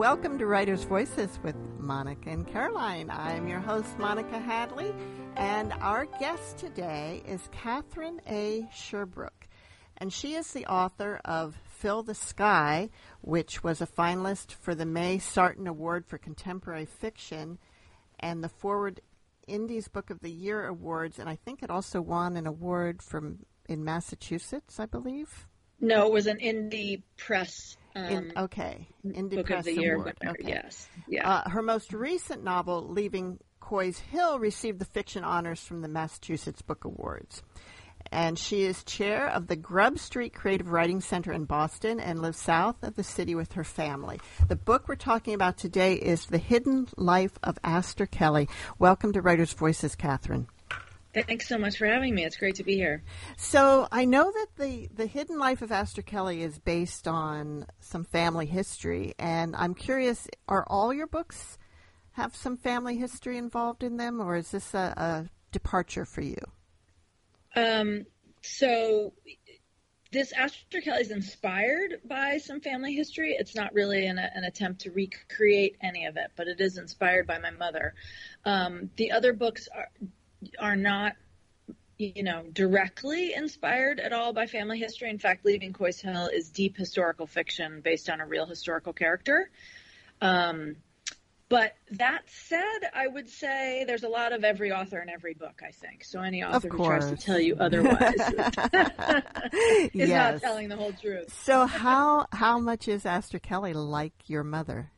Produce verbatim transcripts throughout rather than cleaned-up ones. Welcome to Writer's Voices with Monica and Caroline. I'm your host, Monica Hadley, and our guest today is Catherine A. Sherbrooke, and she is the author of Fill the Sky, which was a finalist for the May Sarton Award for Contemporary Fiction and the Forward Indies Book of the Year Awards, and I think it also won an award from in Massachusetts, I believe. No, it was an Indie Press. Um, In, okay, Indie Book Press of the Year, Award. Okay. Yes, yeah. Uh, her most recent novel, Leaving Coy's Hill, received the fiction honors from the Massachusetts Book Awards, and she is chair of the Grub Street Creative Writing Center in Boston and lives south of the city with her family. The book we're talking about today is The Hidden Life of Aster Kelly. Welcome to Writer's Voices, Catherine. Thanks so much for having me. It's great to be here. So I know that the, the Hidden Life of Aster Kelly is based on some family history, and I'm curious, are all your books have some family history involved in them, or is this a, a departure for you? Um, so this Aster Kelly is inspired by some family history. It's not really an, an attempt to recreate any of it, but it is inspired by my mother. Um, the other books are... are not, you know, directly inspired at all by family history. In fact, Leaving Coy's Hill is deep historical fiction based on a real historical character. Um, but that said, I would say there's a lot of every author in every book, I think. So any author who tries to tell you otherwise is yes. not telling the whole truth. So how how much is Aster Kelly like your mother?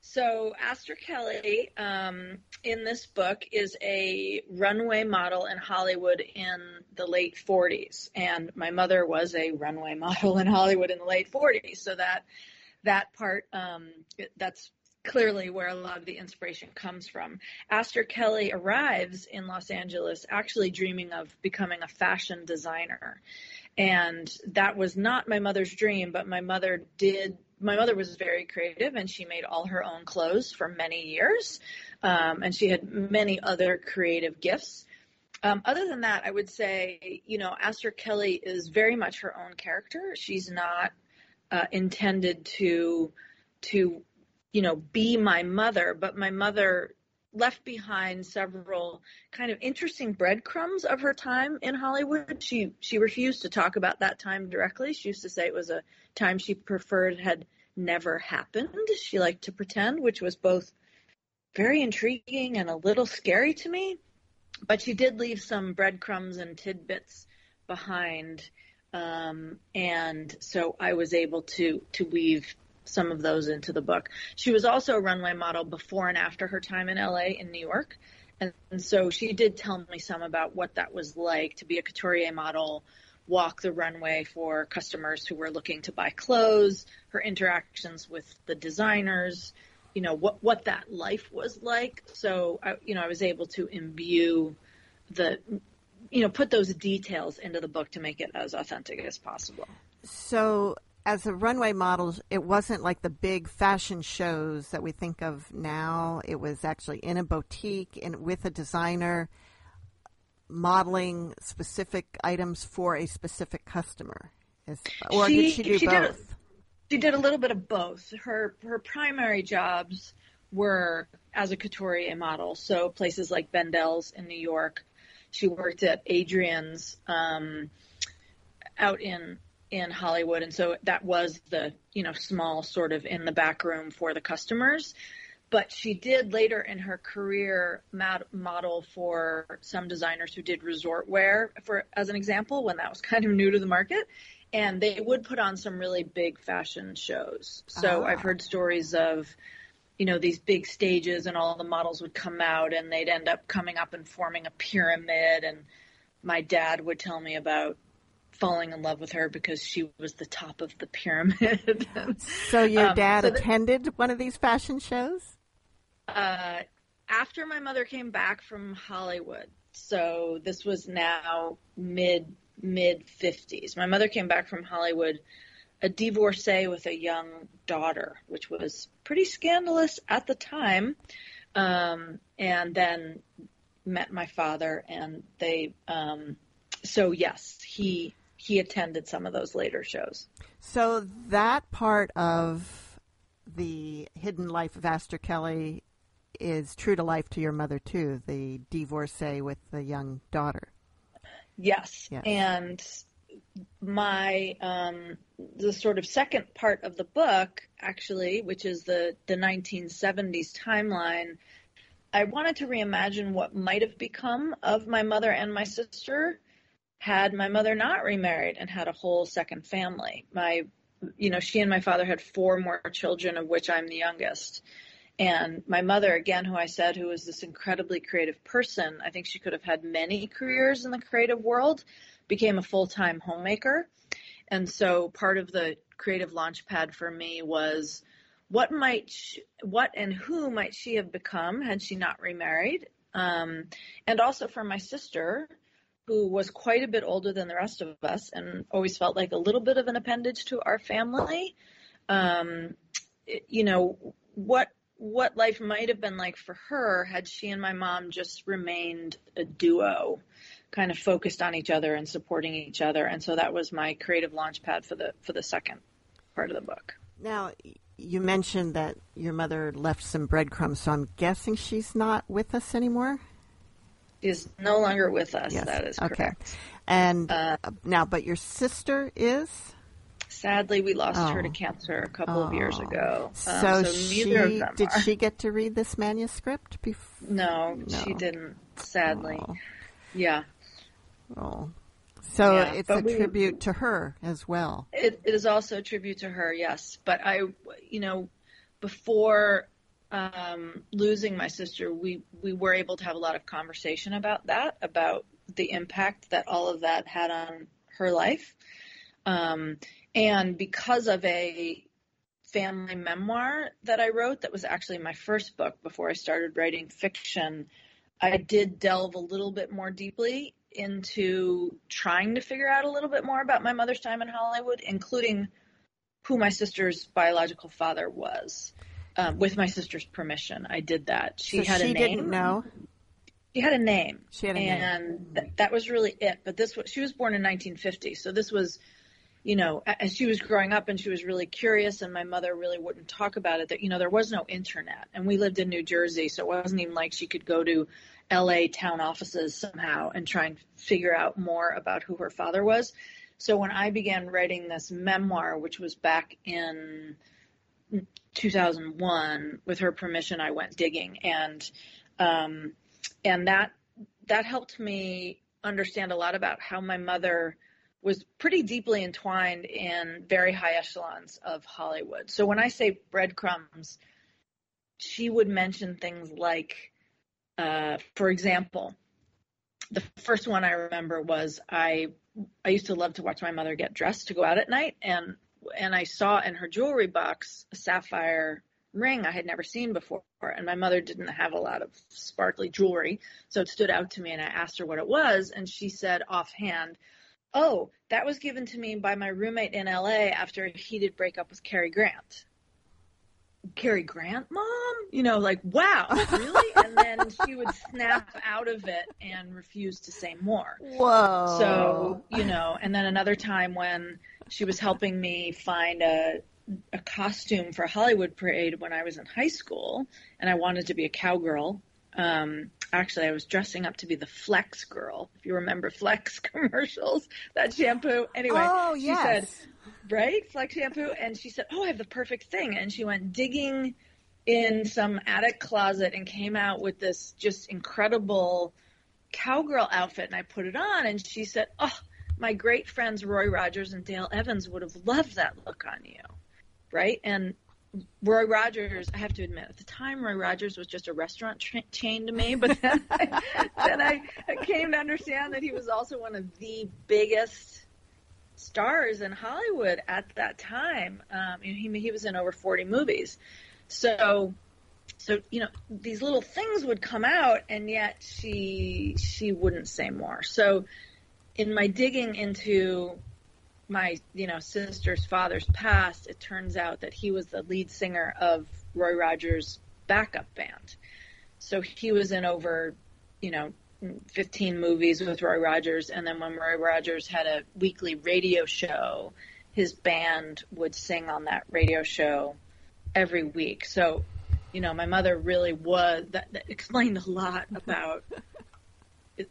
So Aster Kelly um, in this book is a runway model in Hollywood in the late forties. And my mother was a runway model in Hollywood in the late forties. So that that part, um, it, that's clearly where a lot of the inspiration comes from. Aster Kelly arrives in Los Angeles actually dreaming of becoming a fashion designer. And that was not my mother's dream, but my mother did. My mother was very creative, and she made all her own clothes for many years, um, and she had many other creative gifts. Um, other than that, I would say, you know, Aster Kelly is very much her own character. She's not uh, intended to, to, you know, be my mother, but my mother left behind several kind of interesting breadcrumbs of her time in Hollywood. She she refused to talk about that time directly. She used to say it was a time she preferred had never happened. She liked to pretend, which was both very intriguing and a little scary to me. But she did leave some breadcrumbs and tidbits behind. Um, and so I was able to to weave some of those into the book. She was also a runway model before and after her time in L A and New York. And, and so she did tell me some about what that was like to be a couturier model, walk the runway for customers who were looking to buy clothes, her interactions with the designers, you know, what, what that life was like. So, I, you know, I was able to imbue the, you know, put those details into the book to make it as authentic as possible. So, as a runway model, it wasn't like the big fashion shows that we think of now. It was actually in a boutique and with a designer modeling specific items for a specific customer. Or she, did she do she both? Did a, she did a little bit of both. Her, her primary jobs were as a couturier model, so places like Bendel's in New York. She worked at Adrian's um, out in... in Hollywood. And so that was the, you know, small sort of in the back room for the customers. But she did later in her career mod- model for some designers who did resort wear, for, as an example, when that was kind of new to the market. And they would put on some really big fashion shows. So uh-huh. I've heard stories of, you know, these big stages and all the models would come out and they'd end up coming up and forming a pyramid. And my dad would tell me about falling in love with her because she was the top of the pyramid. So your dad um, so attended th- one of these fashion shows? Uh, after my mother came back from Hollywood. So this was now mid, mid fifties. My mother came back from Hollywood, a divorcee with a young daughter, which was pretty scandalous at the time. Um, and then met my father and they, um, so yes, he, he attended some of those later shows. So that part of The Hidden Life of Aster Kelly is true to life to your mother, too, the divorcee with the young daughter. Yes, yes. And my um, the sort of second part of the book, actually, which is the, the nineteen seventies timeline, I wanted to reimagine what might have become of my mother and my sister had my mother not remarried and had a whole second family. My, you know, she and my father had four more children, of which I'm the youngest. And my mother, again, who I said, who was this incredibly creative person, I think she could have had many careers in the creative world, became a full-time homemaker. And so part of the creative launchpad for me was what might, she, what and who might she have become had she not remarried? Um, and also for my sister, who was quite a bit older than the rest of us and always felt like a little bit of an appendage to our family. Um, it, you know, what what life might have been like for her had she and my mom just remained a duo, kind of focused on each other and supporting each other. And so that was my creative launchpad for the for the second part of the book. Now, you mentioned that your mother left some breadcrumbs, so I'm guessing she's not with us anymore? Is no longer with us. Yes. That is okay. Correct. And uh, now, but your sister is? Sadly, we lost oh. her to cancer a couple oh. of years ago. Um, so, so she, neither of them did are. she get to read this manuscript? Bef- no, no, she didn't, sadly. Oh. Yeah. Oh. So yeah, it's a we, tribute to her as well. It, it is also a tribute to her, yes. But I, you know, before... Um, losing my sister, we, we were able to have a lot of conversation about that, about the impact that all of that had on her life. Um, and because of a family memoir that I wrote, that was actually my first book before I started writing fiction, I did delve a little bit more deeply into trying to figure out a little bit more about my mother's time in Hollywood, including who my sister's biological father was. Um, with my sister's permission, I did that. She so had she a name. She didn't know? She had a name. She had a and name. And th- that was really it. But this was, she was born in nineteen fifty. So this was, you know, as she was growing up and she was really curious and my mother really wouldn't talk about it, that, you know, there was no internet and we lived in New Jersey. So it wasn't even like she could go to L A town offices somehow and try and figure out more about who her father was. So when I began writing this memoir, which was back in two thousand one, with her permission, I went digging, and um, and that that helped me understand a lot about how my mother was pretty deeply entwined in very high echelons of Hollywood. So when I say breadcrumbs, she would mention things like, uh, for example, the first one I remember was I I used to love to watch my mother get dressed to go out at night, and And I saw in her jewelry box a sapphire ring I had never seen before. And my mother didn't have a lot of sparkly jewelry. So it stood out to me and I asked her what it was. And she said offhand, oh, that was given to me by my roommate in L A after a heated breakup with Cary Grant. Cary Grant, Mom? You know, like, wow, really? And then she would snap out of it and refuse to say more. Whoa. So, you know, and then another time when she was helping me find a a costume for a Hollywood parade when I was in high school, and I wanted to be a cowgirl. Um, actually, I was dressing up to be the Flex girl, if you remember Flex commercials, that shampoo. Anyway, oh, yes. She said, right, Flex shampoo? And she said, oh, I have the perfect thing. And she went digging in some attic closet and came out with this just incredible cowgirl outfit, and I put it on, and she said, oh, my great friends Roy Rogers and Dale Evans would have loved that look on you, right? And Roy Rogers, I have to admit, at the time, Roy Rogers was just a restaurant tra- chain to me, but then, I, then I, I came to understand that he was also one of the biggest stars in Hollywood at that time. Um, he, he was in over forty movies. So, so you know, these little things would come out, and yet she she wouldn't say more. So in my digging into my, you know, sister's father's past, it turns out that he was the lead singer of Roy Rogers' backup band. So he was in over, you know, fifteen movies with Roy Rogers. And then when Roy Rogers had a weekly radio show, his band would sing on that radio show every week. So, you know, my mother really was, that, that explained a lot about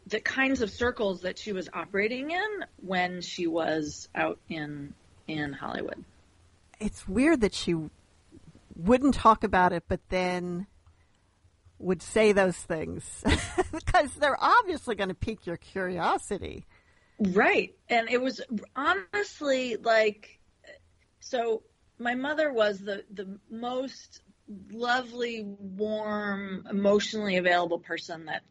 the kinds of circles that she was operating in when she was out in in Hollywood. It's weird that she wouldn't talk about it, but then would say those things because they're obviously going to pique your curiosity. Right. And it was honestly like, so my mother was the, the most lovely, warm, emotionally available person that,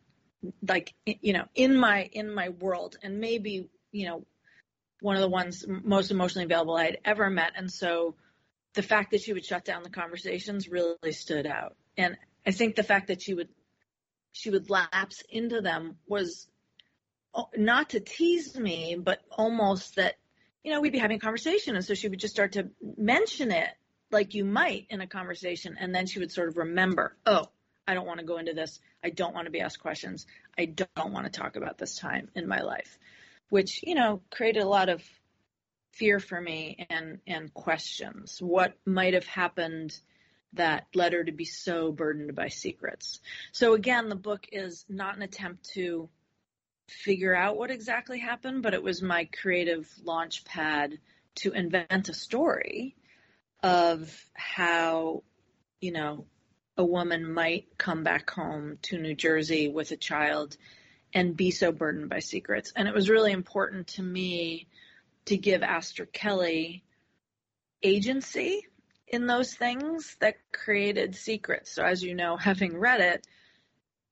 like, you know, in my, in my world, and maybe, you know, one of the ones most emotionally available I had ever met. And so the fact that she would shut down the conversations really stood out. And I think the fact that she would, she would lapse into them was not to tease me, but almost that, you know, we'd be having a conversation. And so she would just start to mention it like you might in a conversation. And then she would sort of remember, oh, I don't want to go into this. I don't want to be asked questions. I don't want to talk about this time in my life, which, you know, created a lot of fear for me and, and questions. What might have happened that led her to be so burdened by secrets? So again, the book is not an attempt to figure out what exactly happened, but it was my creative launch pad to invent a story of how, you know, a woman might come back home to New Jersey with a child and be so burdened by secrets. And it was really important to me to give Aster Kelly agency in those things that created secrets. So as you know, having read it,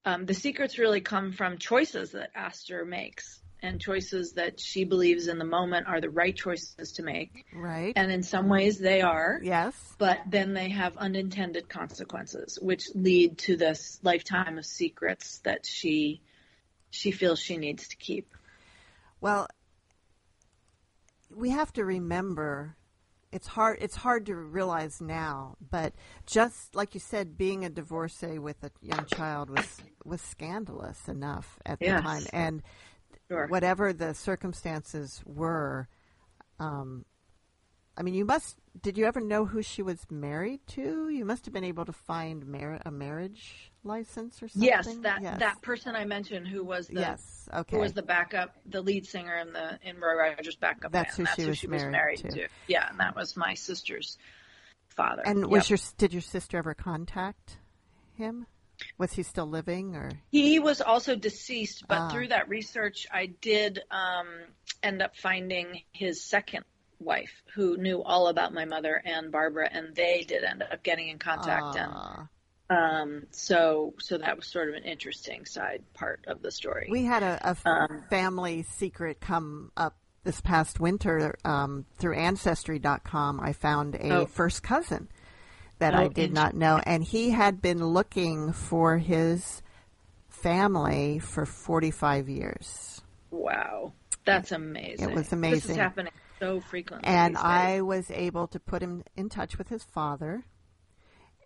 um, the secrets really come from choices that Aster makes, and choices that she believes in the moment are the right choices to make. Right. And in some ways they are. Yes. But then they have unintended consequences, which lead to this lifetime of secrets that she she feels she needs to keep. Well, we have to remember, it's hard it's hard to realize now, but just like you said, being a divorcee with a young child was was scandalous enough at yes. the time. And sure. Whatever the circumstances were, um, I mean, you must, did you ever know who she was married to? You must have been able to find mar- a marriage license or something? Yes, that yes. that person I mentioned who was the yes, okay. who was the backup, the lead singer in the in Roy Rogers' backup That's band. Who That's she who was she was married, married to. to. Yeah, and that was my sister's father. And yep. was your did your sister ever contact him? Was he still living, or he was also deceased? But ah. through that research, I did um, end up finding his second wife, who knew all about my mother and Barbara, and they did end up getting in contact. Ah. And um, so, so that was sort of an interesting side part of the story. We had a, a um, family secret come up this past winter um, through Ancestry dot com. I found a oh. first cousin that oh, I did not know. And he had been looking for his family for forty-five years. Wow. That's amazing. It was amazing. This is happening so frequently. And I was able to put him in touch with his father.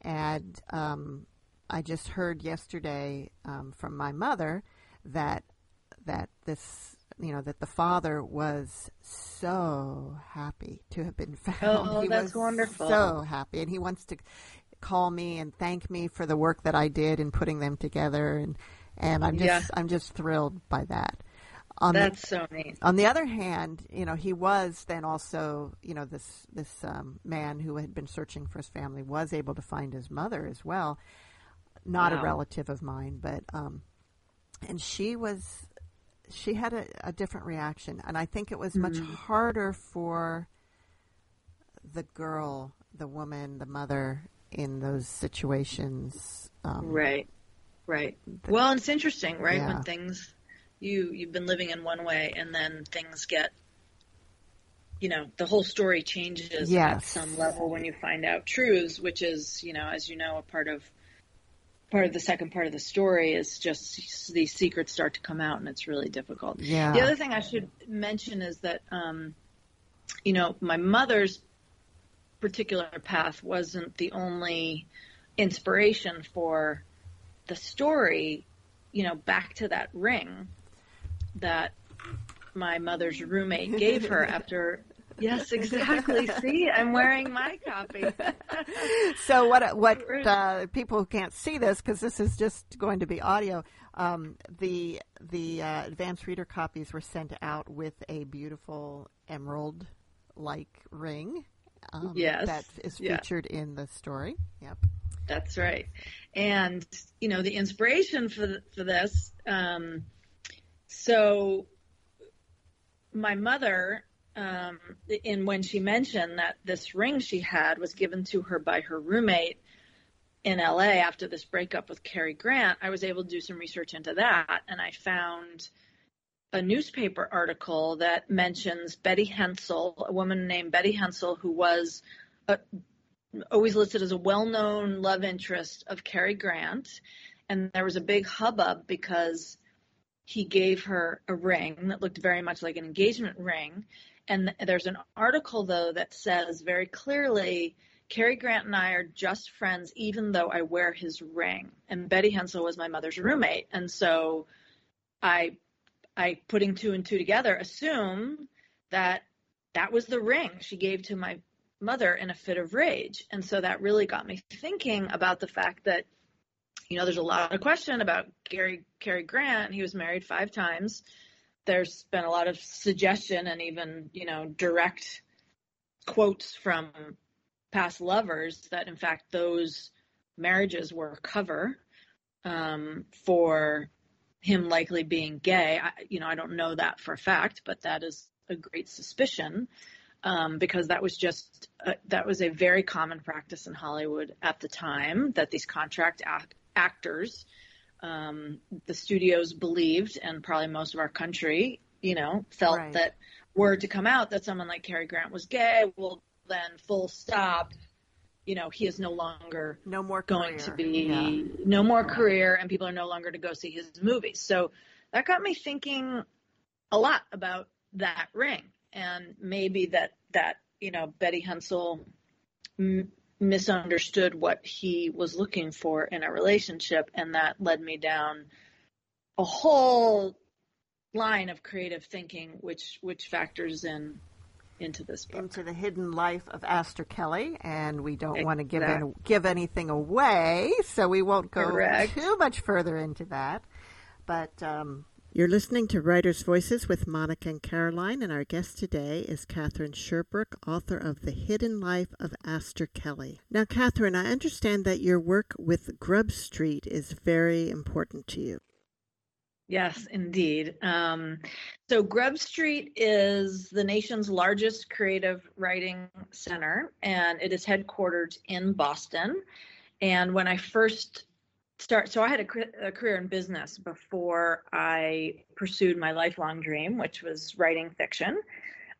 And um, I just heard yesterday um, from my mother that that this, you know, that the father was so happy to have been found. Oh, he that's was wonderful. So happy. And he wants to call me and thank me for the work that I did in putting them together. And, and I'm just, yeah. I'm just thrilled by that. On that's the, so neat. On the other hand, you know, he was then also, you know, this, this um, man who had been searching for his family was able to find his mother as well. Not wow. a relative of mine, but, um, and she was, she had a, a different reaction, and I think it was much mm-hmm. harder for the girl, the woman, the mother in those situations. Um, right, right. The, well, it's interesting, right? Yeah. When things, you, you've been living in one way, and then things get, you know, the whole story changes yes. at some level when you find out truths, which is, you know, as you know, a part of Part of the second part of the story is just these secrets start to come out, and it's really difficult. Yeah. The other thing I should mention is that, um, you know, my mother's particular path wasn't the only inspiration for the story. You know, back to that ring that my mother's roommate gave her after Yes, exactly. See, I'm wearing my copy. So what what uh, people who can't see this, because this is just going to be audio, um, the the uh, advanced reader copies were sent out with a beautiful emerald-like ring. Um, yes. That is featured yeah. in the story. Yep. That's right. And, you know, the inspiration for th- for this, um, so my mother, um, in when she mentioned that this ring she had was given to her by her roommate in L A after this breakup with Cary Grant, I was able to do some research into that. And I found a newspaper article that mentions Betty Hensel, a woman named Betty Hensel, who was a always listed as a well-known love interest of Cary Grant. And there was a big hubbub because he gave her a ring that looked very much like an engagement ring. And there's an article, though, that says very clearly, Cary Grant and I are just friends, even though I wear his ring. And Betty Hensel was my mother's roommate. And so I, I putting two and two together, assume that that was the ring she gave to my mother in a fit of rage. And so that really got me thinking about the fact that, you know, there's a lot of question about Cary, Cary Grant. He was married five times. There's been a lot of suggestion and even, you know, direct quotes from past lovers that, in fact, those marriages were a cover um, for him likely being gay. I, you know, I don't know that for a fact, but that is a great suspicion. Um, because that was just uh, that was a very common practice in Hollywood at the time, that these contract act- actors, um, the studios believed, and probably most of our country, you know, felt right. that word to come out that someone like Cary Grant was gay, well, then full stop, you know, he is no longer no more going career. to be yeah. no more yeah. career, and people are no longer to go see his movies. So that got me thinking a lot about that ring. And maybe that, that, you know, Betty Hensel m- misunderstood what he was looking for in a relationship. And that led me down a whole line of creative thinking, which, which factors in into this book. Into the hidden life of Aster Kelly. And we don't exactly. want to give in, give anything away, so we won't go Correct. too much further into that. But, um, you're listening to Writers' Voices with Monica and Caroline, and our guest today is Catherine Sherbrooke, author of The Hidden Life of Aster Kelly. Now, Catherine, I understand that your work with Grub Street is very important to you. Yes, indeed. Um, so Grub Street is the nation's largest creative writing center, and it is headquartered in Boston. And when I first Start, so I had a, a career in business before I pursued my lifelong dream, which was writing fiction,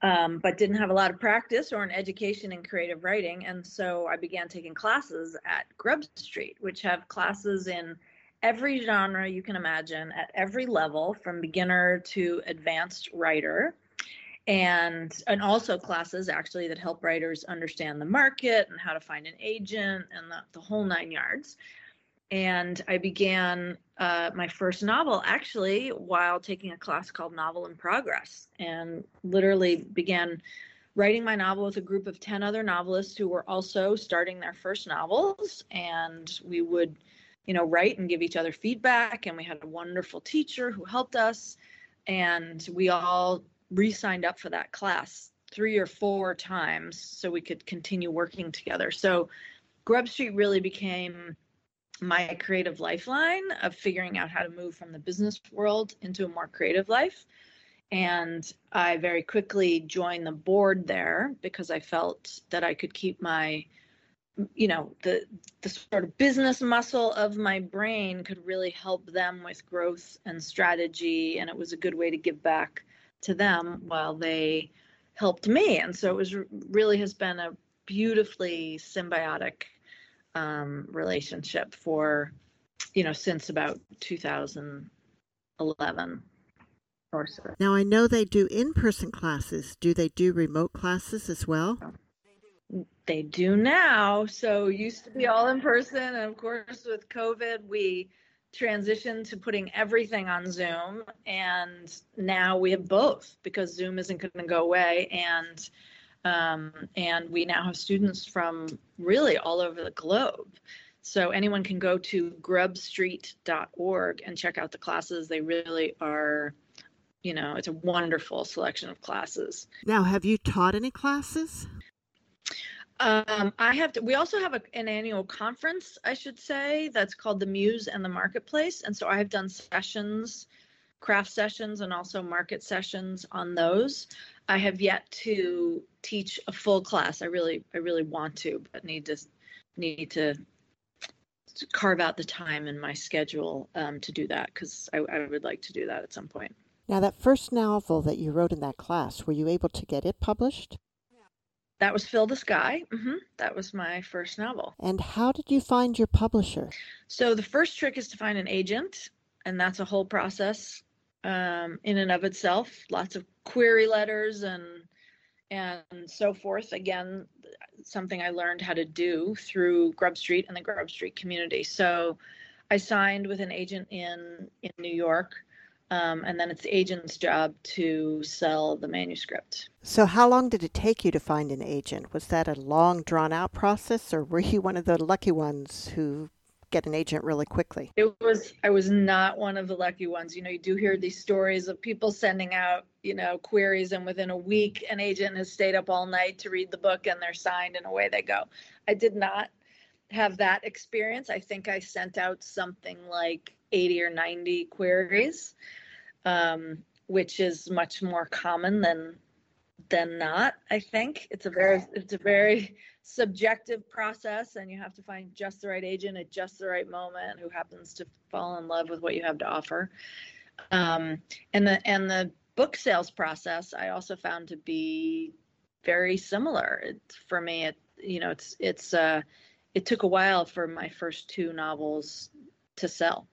um, but didn't have a lot of practice or an education in creative writing. And so I began taking classes at Grub Street, which have classes in every genre you can imagine, at every level, from beginner to advanced writer. And and also classes, actually, that help writers understand the market and how to find an agent and the, the whole nine yards. And I began uh, my first novel, actually, while taking a class called Novel in Progress, and literally began writing my novel with a group of ten other novelists who were also starting their first novels. And we would, you know, write and give each other feedback. And we had a wonderful teacher who helped us. And we all re-signed up for that class three or four times so we could continue working together. So Grub Street really became my creative lifeline of figuring out how to move from the business world into a more creative life. And I very quickly joined the board there because I felt that I could keep my, you know, the the sort of business muscle of my brain could really help them with growth and strategy. And it was a good way to give back to them while they helped me. And so it was really has been a beautifully symbiotic um, relationship for, you know, since about two thousand eleven or so. Now, I know they do in-person classes. Do they do remote classes as well? They do now. So used to be all in person. And of course, with COVID, we transitioned to putting everything on Zoom. And now we have both because Zoom isn't going to go away. And Um, and we now have students from really all over the globe. So anyone can go to grub street dot org and check out the classes. They really are, you know, it's a wonderful selection of classes. Now, have you taught any classes? Um, I have to, we also have a, an annual conference, I should say, that's called the Muse and the Marketplace. And so I have done sessions, craft sessions, and also market sessions on those. I have yet to teach a full class. I really, I really want to, but need to, need to carve out the time in my schedule um, to do that, because I, I would like to do that at some point. Now, that first novel that you wrote in that class, were you able to get it published? That was Fill the Sky. Mm-hmm. That was my first novel. And how did you find your publisher? So the first trick is to find an agent, and that's a whole process um, in and of itself. Lots of query letters and and so forth. Again, something I learned how to do through Grub Street and the Grub Street community. So I signed with an agent in, in New York. Um, and then it's the agent's job to sell the manuscript. So how long did it take you to find an agent? Was that a long, drawn-out process, or were you one of the lucky ones who get an agent really quickly? It was. I was not one of the lucky ones. You know, you do hear these stories of people sending out, you know, queries, and within a week, an agent has stayed up all night to read the book, and they're signed, and away they go. I did not have that experience. I think I sent out something like eighty or ninety queries, um, which is much more common than than not, I think. It's a very it's a very subjective process, and you have to find just the right agent at just the right moment who happens to fall in love with what you have to offer. Um, and the and the book sales process I also found to be very similar. It, for me, it you know it's it's uh, it took a while for my first two novels to sell.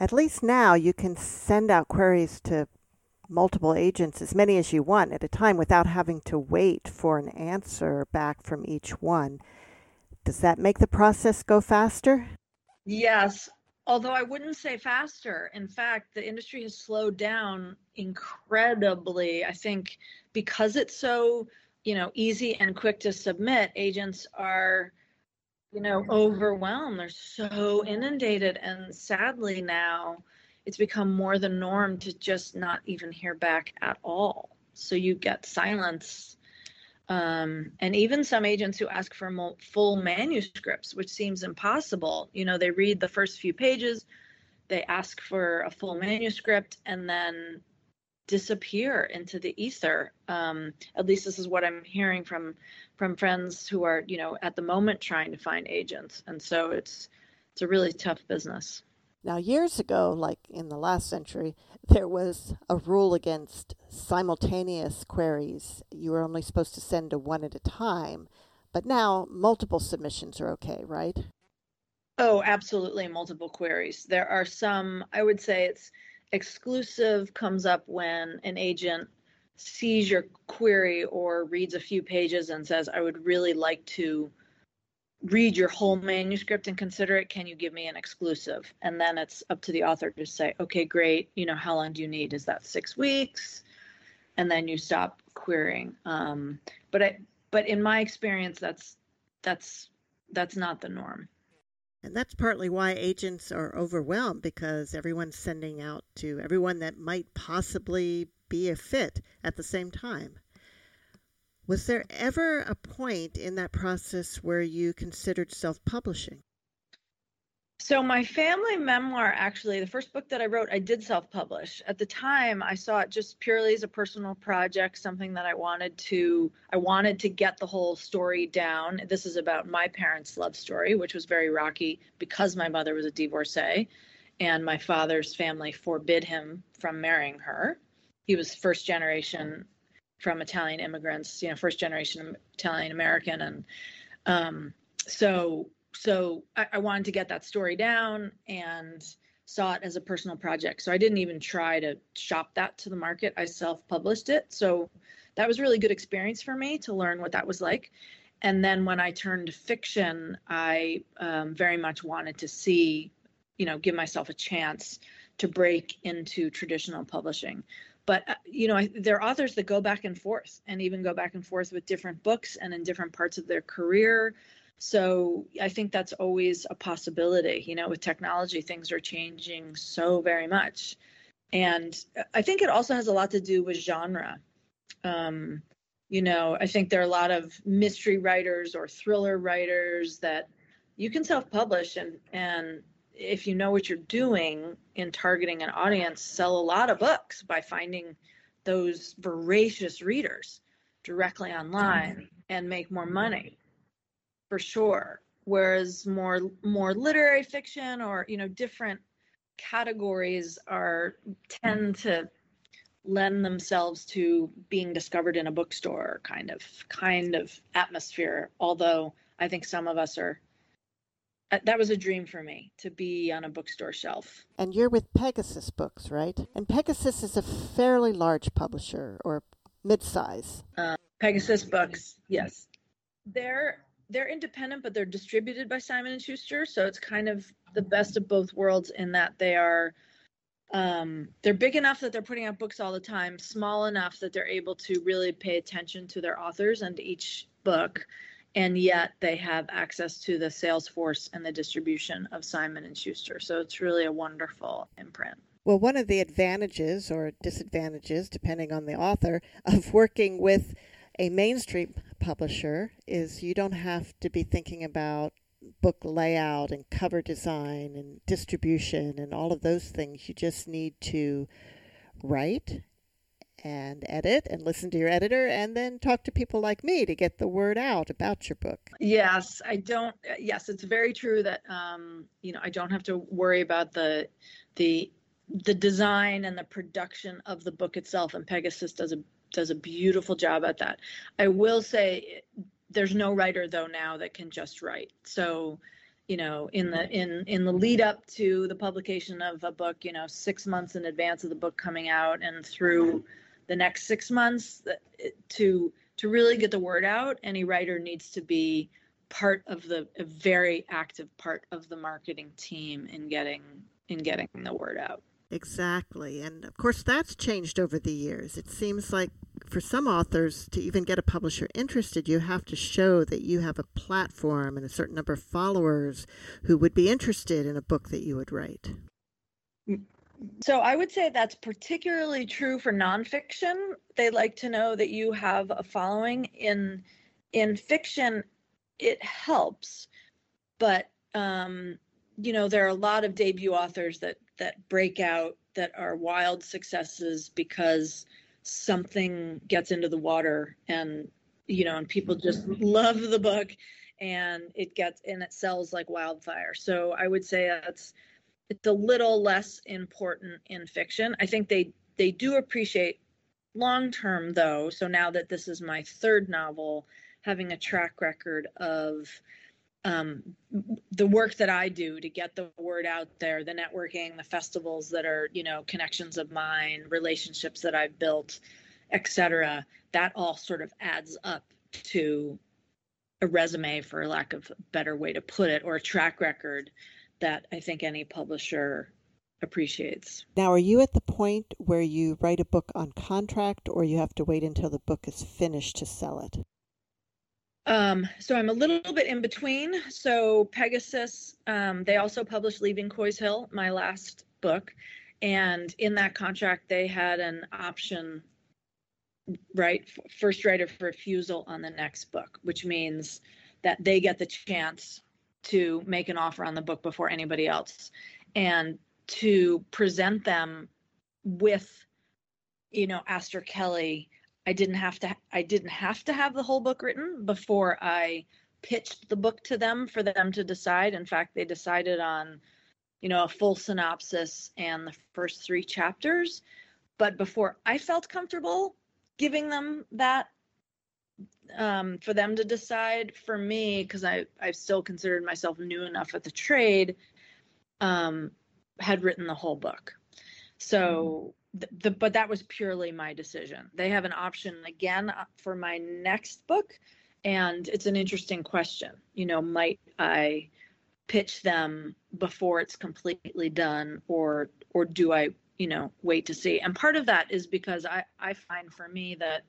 At least now you can send out queries to multiple agents, as many as you want at a time, without having to wait for an answer back from each one. Does that make the process go faster? Yes, although I wouldn't say faster. In fact, the industry has slowed down incredibly. I think because it's so, you know, easy and quick to submit, agents are you know, overwhelmed. They're so inundated. And sadly now it's become more the norm to just not even hear back at all. So you get silence. Um, and even some agents who ask for mo- full manuscripts, which seems impossible, you know, they read the first few pages, they ask for a full manuscript, and then disappear into the ether. Um, at least this is what I'm hearing from from friends who are, you know, at the moment trying to find agents. And so it's it's a really tough business. Now, years ago, like in the last century, there was a rule against simultaneous queries. You were only supposed to send to one at a time. But now multiple submissions are okay, right? Oh, absolutely. Multiple queries. There are some, I would say it's exclusive comes up when an agent sees your query or reads a few pages and says, I would really like to read your whole manuscript and consider it. Can you give me an exclusive? And then it's up to the author to say, okay, great. You know, how long do you need? Is that six weeks? And then you stop querying. Um, but I, but in my experience, that's, that's, that's not the norm. And that's partly why agents are overwhelmed, because everyone's sending out to everyone that might possibly be a fit at the same time. Was there ever a point in that process where you considered self-publishing? So my family memoir, actually, the first book that I wrote, I did self-publish. At the time, I saw it just purely as a personal project, something that I wanted to, I wanted to get the whole story down. This is about my parents' love story, which was very rocky because my mother was a divorcee and my father's family forbid him from marrying her. He was first generation from Italian immigrants, you know, first generation Italian American. And um, so So I, I wanted to get that story down and saw it as a personal project. So I didn't even try to shop that to the market. I self-published it. So that was a really good experience for me to learn what that was like. And then when I turned to fiction, I um, very much wanted to see, you know, give myself a chance to break into traditional publishing. But, uh, you know, I, there are authors that go back and forth and even go back and forth with different books and in different parts of their career. So I think that's always a possibility. You know, with technology, things are changing so very much. And I think it also has a lot to do with genre. Um, you know, I think there are a lot of mystery writers or thriller writers that you can self-publish, and, and if you know what you're doing in targeting an audience, sell a lot of books by finding those voracious readers directly online and make more money, for sure. Whereas more more literary fiction or, you know, different categories are tend to lend themselves to being discovered in a bookstore kind of kind of atmosphere. Although I think some of us are, that was a dream for me, to be on a bookstore shelf. And you're with Pegasus Books, right? And Pegasus is a fairly large publisher, or mid-size. Uh, Pegasus Books, yes. They're they're independent, but they're distributed by Simon and Schuster, so it's kind of the best of both worlds in that they are Um, they're big enough that they're putting out books all the time, small enough that they're able to really pay attention to their authors and to each book, and yet they have access to the sales force and the distribution of Simon and Schuster. So it's really a wonderful imprint. Well, one of the advantages or disadvantages, depending on the author, of working with a mainstream publisher is you don't have to be thinking about book layout and cover design and distribution and all of those things. You just need to write and edit and listen to your editor and then talk to people like me to get the word out about your book. Yes, I don't. Yes, it's very true that, um, you know, I don't have to worry about the the the design and the production of the book itself. And Pegasus does a does a beautiful job at that. I will say, there's no writer though now that can just write. So, you know, in the in in the lead up to the publication of a book, you know, six months in advance of the book coming out and through the next six months, to to really get the word out, any writer needs to be part of the a very active part of the marketing team in getting in getting the word out. Exactly. And of course, that's changed over the years. It seems like for some authors, to even get a publisher interested, you have to show that you have a platform and a certain number of followers who would be interested in a book that you would write. So I would say that's particularly true for nonfiction. They like to know that you have a following. In in fiction, it helps. But, um, you know, there are a lot of debut authors that that break out, that are wild successes because something gets into the water and, you know, and people just love the book and it gets, and it sells like wildfire. So I would say that's, it's a little less important in fiction. I think they, they do appreciate long-term though. So now that this is my third novel, having a track record of, Um, the work that I do to get the word out there, the networking, the festivals that are, you know, connections of mine, relationships that I've built, et cetera, that all sort of adds up to a resume, for lack of a better way to put it, or a track record that I think any publisher appreciates. Now, are you at the point where you write a book on contract, or you have to wait until the book is finished to sell it? Um, so I'm a little bit in between. So Pegasus, um, they also published Leaving Coy's Hill, my last book. And in that contract, they had an option, right, first right of refusal on the next book, which means that they get the chance to make an offer on the book before anybody else and to present them with, you know, Aster Kelly. I didn't have to I didn't have to have the whole book written before I pitched the book to them for them to decide. In fact, they decided on, you know, a full synopsis and the first three chapters. But before I felt comfortable giving them that um, for them to decide for me, because I, I still considered myself new enough at the trade, um, had written the whole book. So... Mm. The, the, but that was purely my decision. They have an option again for my next book. And it's an interesting question. You know, might I pitch them before it's completely done, or or do I you know, wait to see. And part of that is because I, I find for me that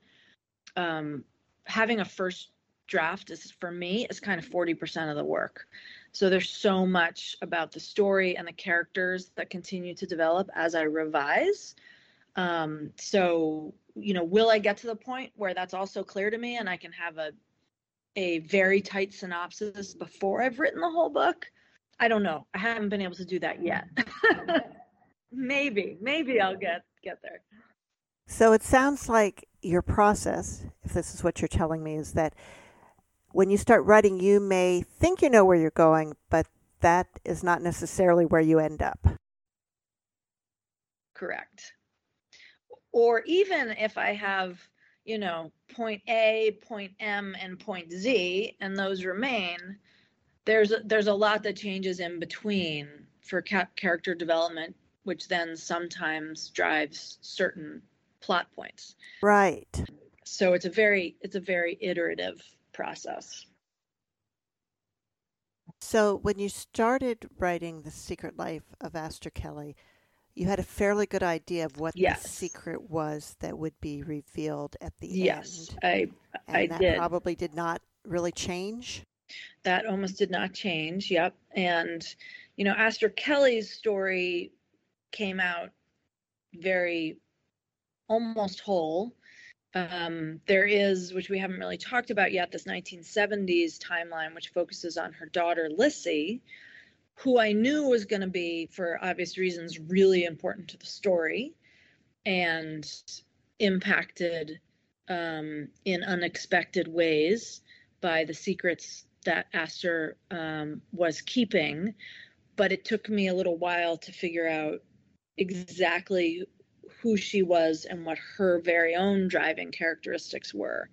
um, having a first draft is, for me, is kind of forty percent of the work. So there's so much about the story and the characters that continue to develop as I revise. Um, so, you know, will I get to the point where that's also clear to me and I can have a, a very tight synopsis before I've written the whole book? I don't know. I haven't been able to do that yet. Maybe, maybe I'll get, get there. So it sounds like your process, if this is what you're telling me, is that when you start writing, you may think you know where you're going, but that is not necessarily where you end up. Correct. Or even if I have, you know, point A, point M, and point Z, and those remain, there's there's a lot that changes in between for ca- character development, which then sometimes drives certain plot points. Right. So it's a very it's a very iterative process. So when you started writing The Secret Life of Aster Kelly, you had a fairly good idea of what yes. the secret was that would be revealed at the yes, end. Yes, I, I and that did. Probably did not really change. That almost did not change. Yep. And, you know, Aster Kelly's story came out very almost whole. Um, there is, which we haven't really talked about yet, this nineteen seventies timeline, which focuses on her daughter, Lissy, who I knew was going to be, for obvious reasons, really important to the story and impacted um, in unexpected ways by the secrets that Aster um, was keeping. But it took me a little while to figure out exactly who she was and what her very own driving characteristics were.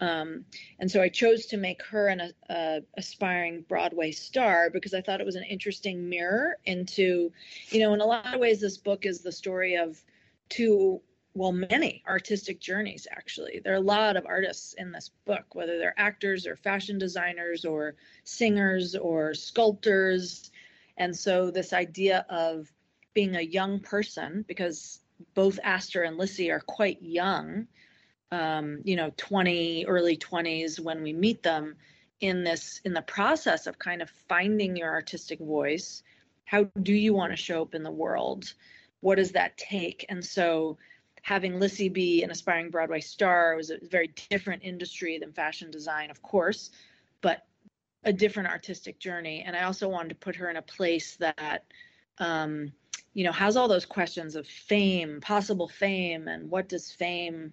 Um, and so I chose to make her an uh, aspiring Broadway star because I thought it was an interesting mirror into, you know, in a lot of ways, this book is the story of two, well, many artistic journeys, actually. There are a lot of artists in this book, whether they're actors or fashion designers or singers or sculptors. And so this idea of being a young person, because both Aster and Lissy are quite young, um, you know, twenty, early twenties when we meet them in this, in the process of kind of finding your artistic voice. How do you want to show up in the world? What does that take? And so having Lissy be an aspiring Broadway star was a very different industry than fashion design, of course, but a different artistic journey. And I also wanted to put her in a place that, um, you know, has all those questions of fame, possible fame, and what does fame,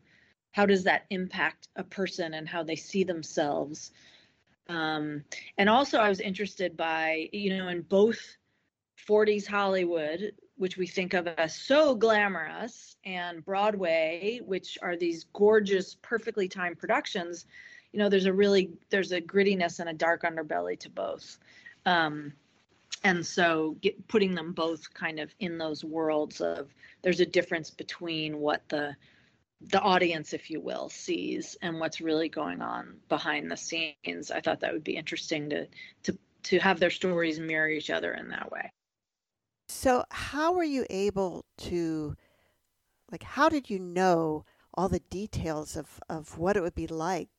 how does that impact a person and how they see themselves? Um, and also I was interested by, you know, in both forties Hollywood, which we think of as so glamorous, and Broadway, which are these gorgeous, perfectly timed productions, you know, there's a really, there's a grittiness and a dark underbelly to both. Um, And so get, putting them both kind of in those worlds of there's a difference between what the the audience, if you will, sees and what's really going on behind the scenes. I thought that would be interesting to to, to have their stories mirror each other in that way. So how were you able to, like, how did you know all the details of, of what it would be like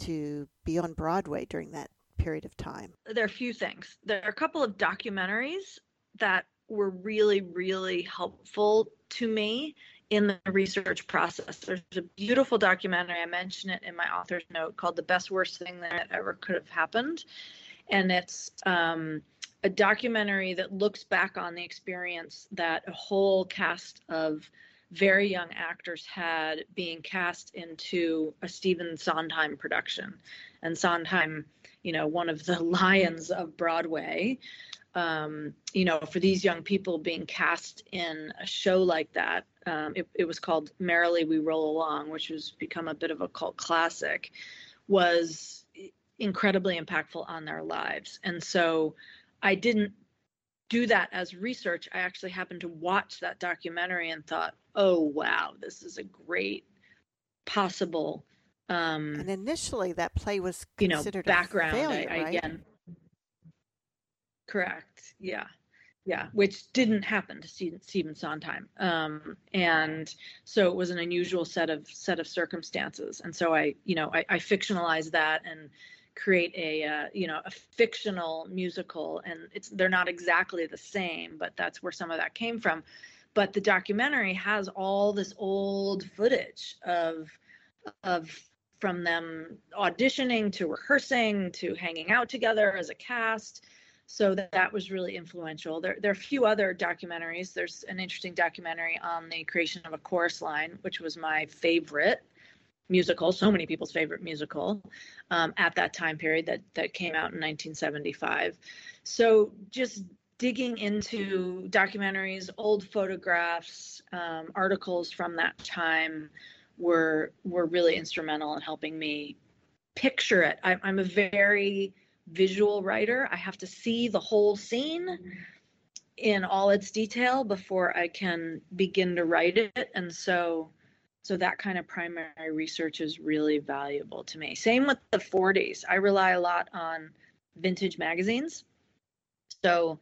to be on Broadway during that period of time? There are a few things. There are a couple of documentaries that were really, really helpful to me in the research process. There's a beautiful documentary, I mention it in my author's note, called The Best Worst Thing That Ever Could Have Happened. And it's um, a documentary that looks back on the experience that a whole cast of very young actors had being cast into a Stephen Sondheim production. And Sondheim, you know, one of the lions of Broadway, um, you know, for these young people being cast in a show like that, um, it, it was called Merrily We Roll Along, which has become a bit of a cult classic, was incredibly impactful on their lives. And so I didn't do that as research. I actually happened to watch that documentary and thought, oh, wow, this is a great possible Um, and initially, that play was considered, you know, background, a failure, I, I, right? Again, correct. Yeah, Yeah, which didn't happen to Stephen Sondheim. Um, and so it was an unusual set of set of circumstances. And so I, you know, I, I fictionalize that and create a, uh, you know, a fictional musical. And it's they're not exactly the same, but that's where some of that came from. But the documentary has all this old footage of of from them auditioning to rehearsing to hanging out together as a cast. So that, that was really influential. There, there are a few other documentaries. There's an interesting documentary on the creation of A Chorus Line, which was my favorite musical, so many people's favorite musical um, at that time period that, that came out in nineteen seventy-five. So just digging into documentaries, old photographs, um, articles from that time were were really instrumental in helping me picture it. I, I'm a very visual writer. I have to see the whole scene in all its detail before I can begin to write it. And so so that kind of primary research is really valuable to me. Same with the forties. I rely a lot on vintage magazines. So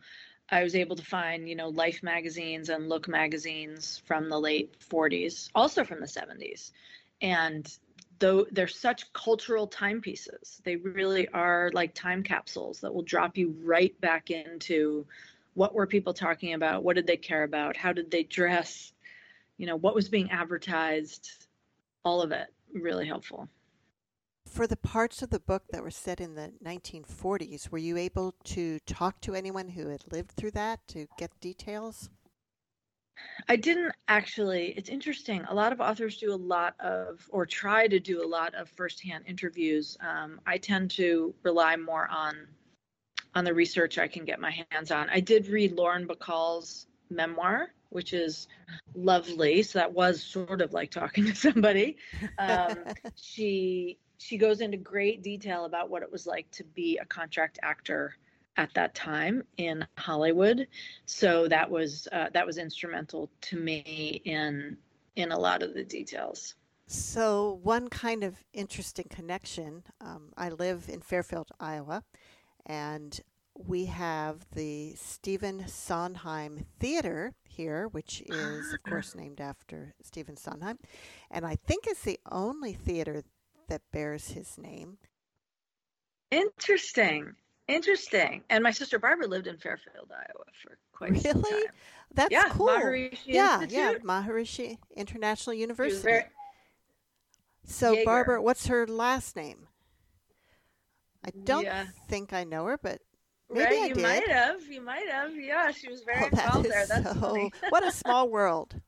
I was able to find, you know, Life magazines and Look magazines from the late forties, also from the seventies. And though they're such cultural timepieces, they really are like time capsules that will drop you right back into what were people talking about, what did they care about, how did they dress, you know, what was being advertised, all of it really helpful. For the parts of the book that were set in the nineteen forties, were you able to talk to anyone who had lived through that to get details? I didn't actually. It's interesting. A lot of authors do a lot of, or try to do a lot of firsthand interviews. Um, I tend to rely more on on the research I can get my hands on. I did read Lauren Bacall's memoir, which is lovely. So that was sort of like talking to somebody. Um, she she goes into great detail about what it was like to be a contract actor at that time in Hollywood. So that was uh, that was instrumental to me in in a lot of the details. So one kind of interesting connection, um, I live in Fairfield, Iowa, and we have the Stephen Sondheim Theater here, which is of course named after Stephen Sondheim. And I think it's the only theater that bears his name. Interesting. Interesting. And my sister Barbara lived in Fairfield, Iowa for quite really? some time. Really? That's yeah, cool. Maharishi yeah, Institute. yeah, Maharishi International University. Very... So Jaeger. Barbara, what's her last name? I don't yeah. think I know her, but maybe right? I you did. You might have. You might have. Yeah, she was very oh, involved that there. That's so... funny. What a small world.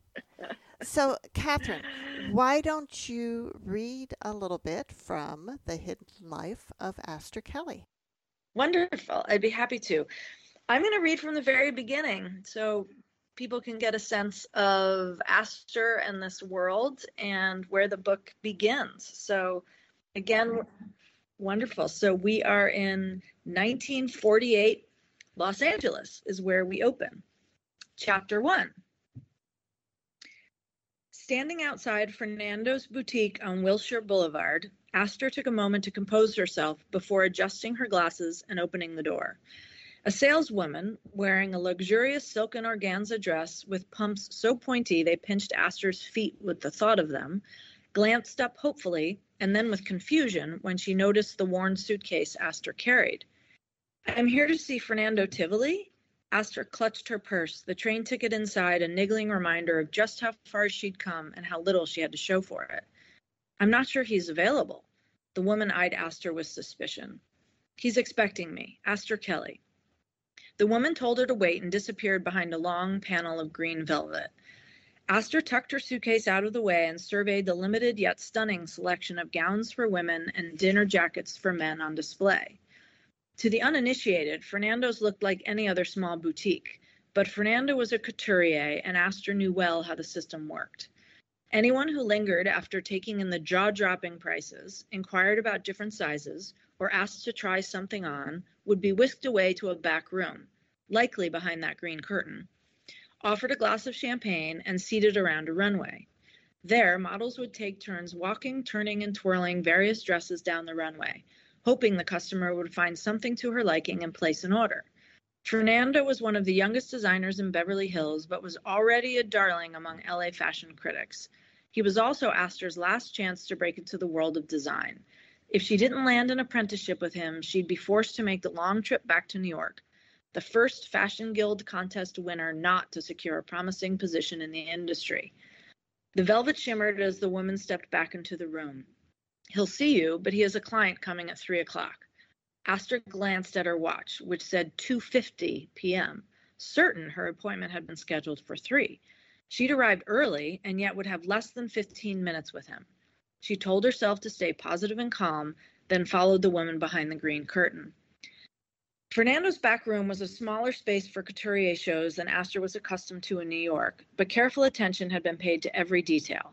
So, Catherine, why don't you read a little bit from The Hidden Life of Aster Kelly? Wonderful. I'd be happy to. I'm going to read from the very beginning so people can get a sense of Aster and this world and where the book begins. So again, wonderful. So we are in nineteen forty-eight, Los Angeles is where we open. Chapter one. Standing outside Fernando's boutique on Wilshire Boulevard, Aster took a moment to compose herself before adjusting her glasses and opening the door. A saleswoman wearing a luxurious silken organza dress with pumps so pointy they pinched Aster's feet with the thought of them, glanced up hopefully and then with confusion when she noticed the worn suitcase Aster carried. "I'm here to see Fernando Tivoli." Aster clutched her purse, the train ticket inside, a niggling reminder of just how far she'd come and how little she had to show for it. "I'm not sure he's available." The woman eyed Aster with suspicion. "He's expecting me, Aster Kelly." The woman told her to wait and disappeared behind a long panel of green velvet. Aster tucked her suitcase out of the way and surveyed the limited yet stunning selection of gowns for women and dinner jackets for men on display. To the uninitiated, Fernando's looked like any other small boutique, but Fernando was a couturier and Aster knew well how the system worked. Anyone who lingered after taking in the jaw-dropping prices, inquired about different sizes, or asked to try something on would be whisked away to a back room, likely behind that green curtain, offered a glass of champagne, and seated around a runway. There, models would take turns walking, turning, and twirling various dresses down the runway, hoping the customer would find something to her liking and place an order. Fernando was one of the youngest designers in Beverly Hills, but was already a darling among L A fashion critics. He was also Aster's last chance to break into the world of design. If she didn't land an apprenticeship with him, she'd be forced to make the long trip back to New York, the first Fashion Guild contest winner not to secure a promising position in the industry. The velvet shimmered as the woman stepped back into the room. He'll see you, but he has a client coming at three o'clock. Aster glanced at her watch, which said two fifty p m, certain her appointment had been scheduled for three. She'd arrived early and yet would have less than fifteen minutes with him. She told herself to stay positive and calm, then followed the woman behind the green curtain. Fernando's back room was a smaller space for couturier shows than Aster was accustomed to in New York, but careful attention had been paid to every detail.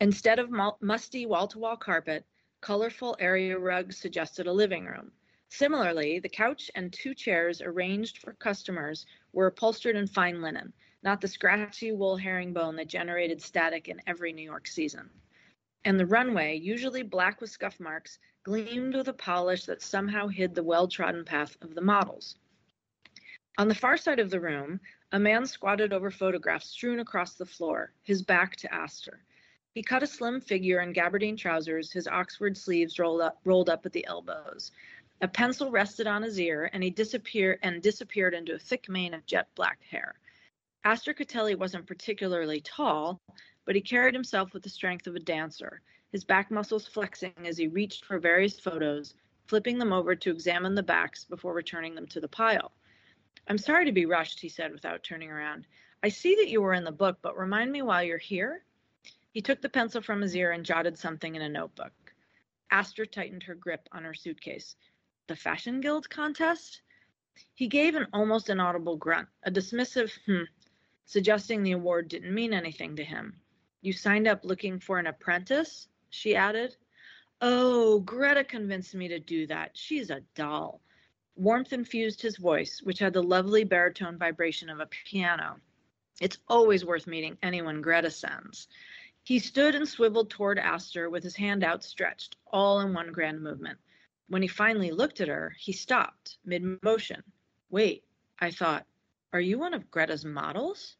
Instead of musty wall-to-wall carpet, colorful area rugs suggested a living room. Similarly, the couch and two chairs arranged for customers were upholstered in fine linen, not the scratchy wool herringbone that generated static in every New York season. And the runway, usually black with scuff marks, gleamed with a polish that somehow hid the well-trodden path of the models. On the far side of the room, a man squatted over photographs strewn across the floor, his back to Aster. He cut a slim figure in gabardine trousers, his Oxford sleeves rolled up, rolled up at the elbows. A pencil rested on his ear, and he disappeared and disappeared into a thick mane of jet black hair. Aster Kelly wasn't particularly tall, but he carried himself with the strength of a dancer, his back muscles flexing as he reached for various photos, flipping them over to examine the backs before returning them to the pile. "I'm sorry to be rushed," he said without turning around. "I see that you were in the book, but remind me while you're here." He took the pencil from his ear and jotted something in a notebook. Aster tightened her grip on her suitcase. "The Fashion Guild contest?" He gave an almost inaudible grunt, a dismissive hmm, suggesting the award didn't mean anything to him. "You signed up looking for an apprentice?" she added. "Oh, Greta convinced me to do that. She's a doll." Warmth infused his voice, which had the lovely baritone vibration of a piano. "It's always worth meeting anyone Greta sends." He stood and swiveled toward Aster with his hand outstretched, all in one grand movement. When he finally looked at her, he stopped, mid-motion. "Wait," I thought, "are you one of Greta's models?"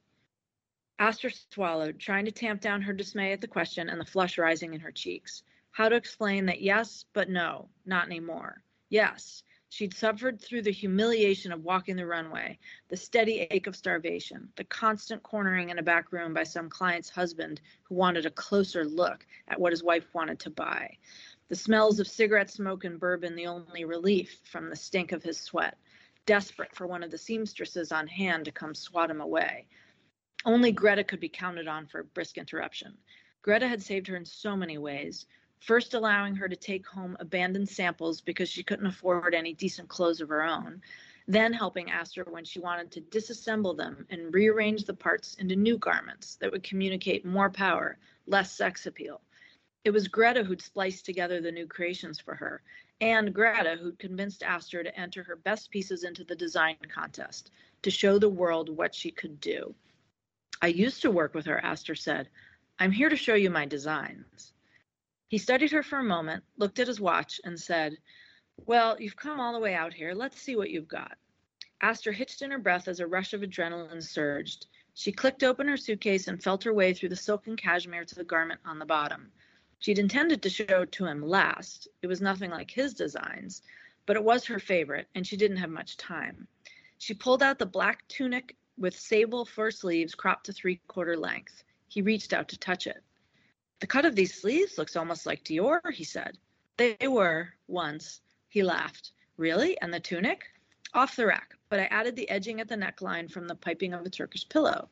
Aster swallowed, trying to tamp down her dismay at the question and the flush rising in her cheeks. How to explain that yes, but no, not anymore. Yes, she'd suffered through the humiliation of walking the runway, the steady ache of starvation, the constant cornering in a back room by some client's husband who wanted a closer look at what his wife wanted to buy. The smells of cigarette smoke and bourbon, the only relief from the stink of his sweat, desperate for one of the seamstresses on hand to come swat him away. Only Greta could be counted on for a brisk interruption. Greta had saved her in so many ways, first allowing her to take home abandoned samples because she couldn't afford any decent clothes of her own, then helping Aster when she wanted to disassemble them and rearrange the parts into new garments that would communicate more power, less sex appeal. It was Greta who'd spliced together the new creations for her, and Greta who'd convinced Aster to enter her best pieces into the design contest, to show the world what she could do. "I used to work with her," Aster said. "I'm here to show you my designs." He studied her for a moment, looked at his watch, and said, "Well, you've come all the way out here. Let's see what you've got." Aster hitched in her breath as a rush of adrenaline surged. She clicked open her suitcase and felt her way through the silken cashmere to the garment on the bottom. She'd intended to show to him last. It was nothing like his designs, but it was her favorite, and she didn't have much time. She pulled out the black tunic with sable fur sleeves cropped to three-quarter length. He reached out to touch it. "The cut of these sleeves looks almost like Dior," he said. "They were, once." He laughed. "Really? And the tunic?" "Off the rack, but I added the edging at the neckline from the piping of a Turkish pillow."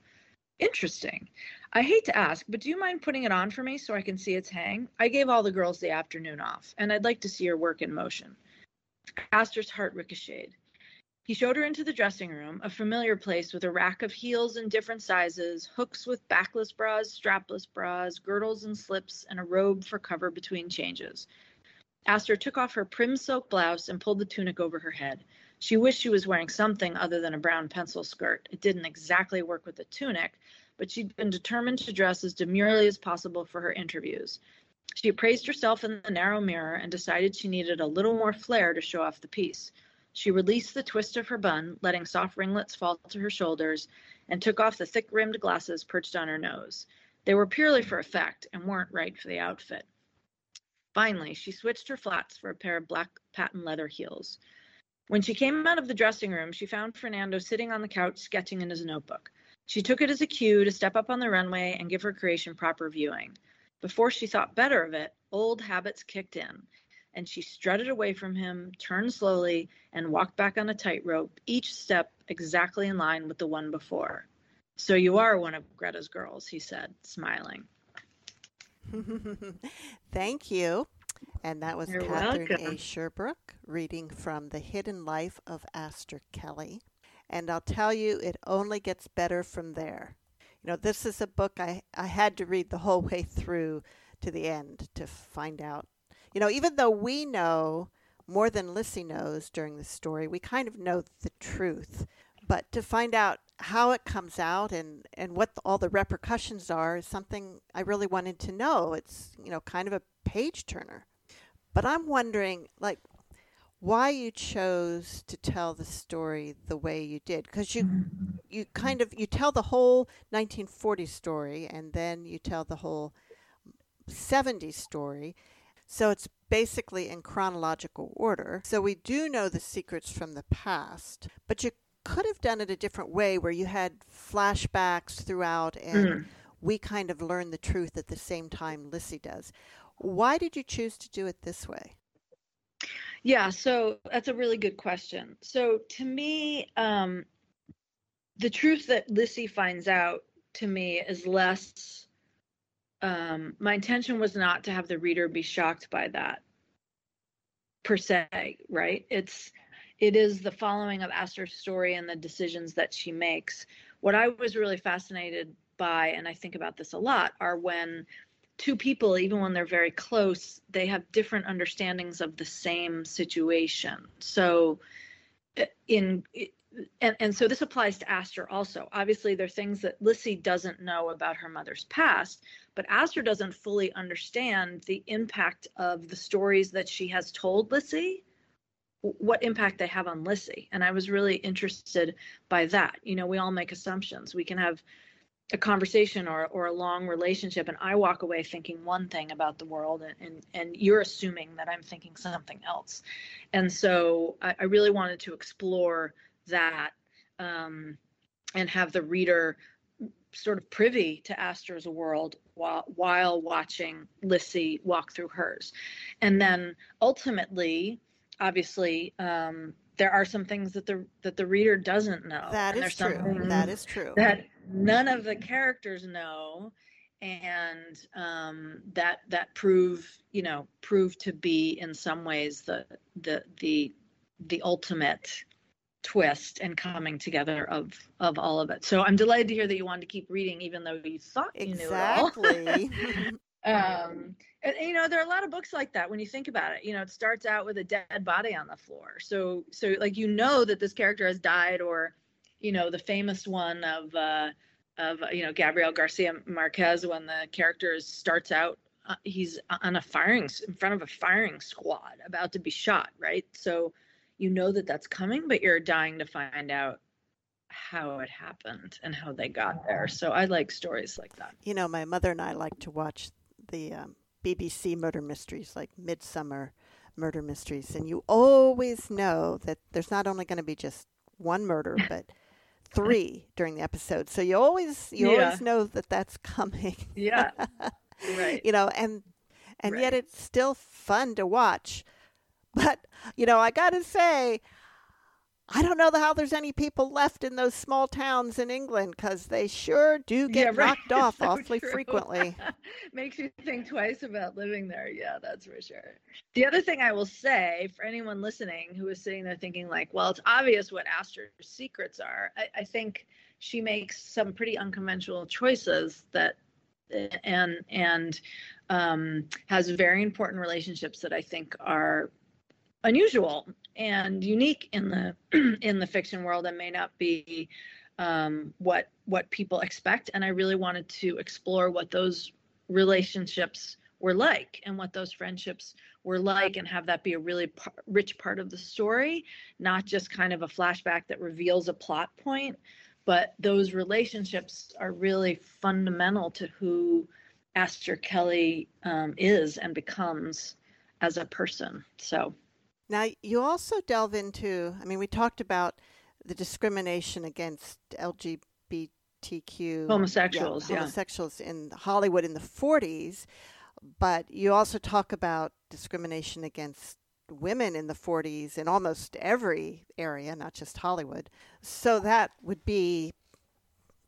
"Interesting. I hate to ask, but do you mind putting it on for me so I can see its hang? I gave all the girls the afternoon off, and I'd like to see your work in motion." Aster's heart ricocheted. He showed her into the dressing room, a familiar place with a rack of heels in different sizes, hooks with backless bras, strapless bras, girdles and slips, and a robe for cover between changes. Aster took off her prim silk blouse and pulled the tunic over her head. She wished she was wearing something other than a brown pencil skirt. It didn't exactly work with the tunic, but she'd been determined to dress as demurely as possible for her interviews. She appraised herself in the narrow mirror and decided she needed a little more flair to show off the piece. She released the twist of her bun, letting soft ringlets fall to her shoulders, and took off the thick-rimmed glasses perched on her nose. They were purely for effect and weren't right for the outfit. Finally, she switched her flats for a pair of black patent leather heels. When she came out of the dressing room, she found Fernando sitting on the couch sketching in his notebook. She took it as a cue to step up on the runway and give her creation proper viewing. Before she thought better of it, old habits kicked in, and she strutted away from him, turned slowly, and walked back on a tightrope, each step exactly in line with the one before. So you are one of Greta's girls, he said, smiling. Thank you. And that was You're Catherine welcome. A. Sherbrooke reading from The Hidden Life of Aster Kelly. And I'll tell you, it only gets better from there. You know, this is a book I, I had to read the whole way through to the end to find out. You know, even though we know more than Lissy knows during the story, we kind of know the truth. But to find out how it comes out and, and what the, all the repercussions are is something I really wanted to know. It's, you know, kind of a page turner. But I'm wondering, like, why you chose to tell the story the way you did. Because you, you kind of, you tell the whole nineteen forties story and then you tell the whole seventies story. So it's basically in chronological order. So we do know the secrets from the past, but you could have done it a different way where you had flashbacks throughout and mm. we kind of learn the truth at the same time Lissy does. Why did you choose to do it this way? Yeah, so that's a really good question. So to me, um, the truth that Lissy finds out to me is less, um, my intention was not to have the reader be shocked by that per se, right? It's, it is the following of Aster's story and the decisions that she makes. What I was really fascinated by, and I think about this a lot, are when two people, even when they're very close, they have different understandings of the same situation. So in, and, and so this applies to Aster also. Obviously, there are things that Lissy doesn't know about her mother's past, but Aster doesn't fully understand the impact of the stories that she has told Lissy, what impact they have on Lissy. And I was really interested by that. You know, we all make assumptions. We can have a conversation or or a long relationship, and I walk away thinking one thing about the world, and and, and you're assuming that I'm thinking something else. And so I, I really wanted to explore that um, and have the reader sort of privy to Aster's world while, while watching Lissy walk through hers. And then ultimately, obviously, um, there are some things that the that the reader doesn't know. That is true. That is true. That none of the characters know, and um, that that prove you know prove to be in some ways the the the the ultimate twist and coming together of of all of it. So I'm delighted to hear that you wanted to keep reading, even though you thought you exactly. knew it all. Um, and, you know, there are a lot of books like that when you think about it. You know, it starts out with a dead body on the floor. So, so like, you know that this character has died, or, you know, the famous one of, uh, of you know, Gabriel Garcia Marquez, when the character is, starts out, uh, he's on a firing, in front of a firing squad about to be shot, right? So you know that that's coming, but you're dying to find out how it happened and how they got there. So I like stories like that. You know, my mother and I like to watch the um, B B C murder mysteries, like Midsummer murder mysteries. And you always know that there's not only going to be just one murder, but three during the episode. So you always, you yeah. always know that that's coming. Yeah. Right. You know, and, and right. yet it's still fun to watch. But, you know, I got to say, I don't know how there's any people left in those small towns in England, because they sure do get yeah, right. knocked off so awfully true. frequently. Makes you think twice about living there. Yeah, that's for sure. The other thing I will say for anyone listening who is sitting there thinking like, well, it's obvious what Aster's secrets are. I, I think she makes some pretty unconventional choices that and and um, has very important relationships that I think are unusual and unique in the in the fiction world, and may not be um, what what people expect. And I really wanted to explore what those relationships were like and what those friendships were like, and have that be a really par- rich part of the story, not just kind of a flashback that reveals a plot point. But those relationships are really fundamental to who Aster Kelly um, is and becomes as a person. So now you also delve into, I mean, we talked about the discrimination against L G B T Q homosexuals, yeah, homosexuals yeah. in Hollywood in the forties, but you also talk about discrimination against women in the forties in almost every area, not just Hollywood. So that would be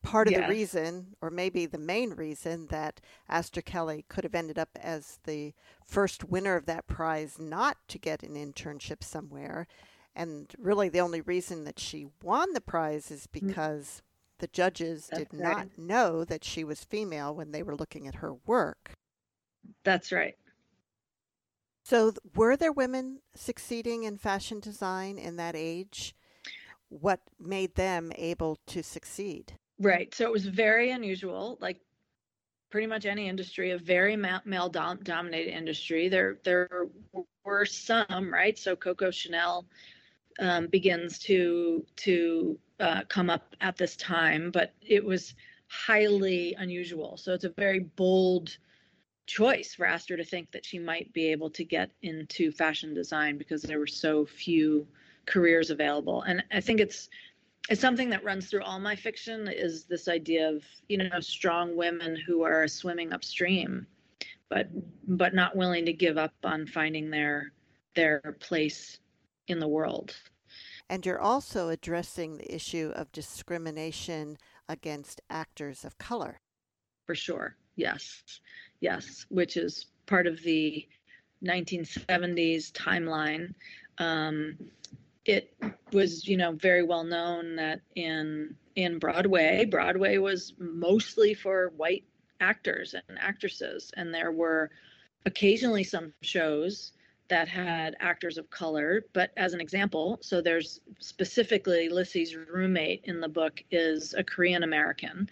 part of yes. the reason, or maybe the main reason, that Aster Kelly could have ended up as the first winner of that prize not to get an internship somewhere. And really the only reason that she won the prize is because the judges That's did right. not know that she was female when they were looking at her work. That's right. So were there women succeeding in fashion design in that age? What made them able to succeed? Right. So it was very unusual, like pretty much any industry, a very ma- male-dominated industry. There there were some, right? So Coco Chanel um, begins to, to uh, come up at this time, but it was highly unusual. So it's a very bold choice for Aster to think that she might be able to get into fashion design because there were so few careers available. And I think it's it's something that runs through all my fiction, is this idea of, you know, strong women who are swimming upstream, but but not willing to give up on finding their their place in the world. And you're also addressing the issue of discrimination against actors of color. For sure. Yes. Yes. Which is part of the nineteen seventies timeline. Um, it was, you know, very well known that in in Broadway, Broadway was mostly for white actors and actresses. And there were occasionally some shows that had actors of color. But as an example, so there's specifically Lissy's roommate in the book is a Korean American.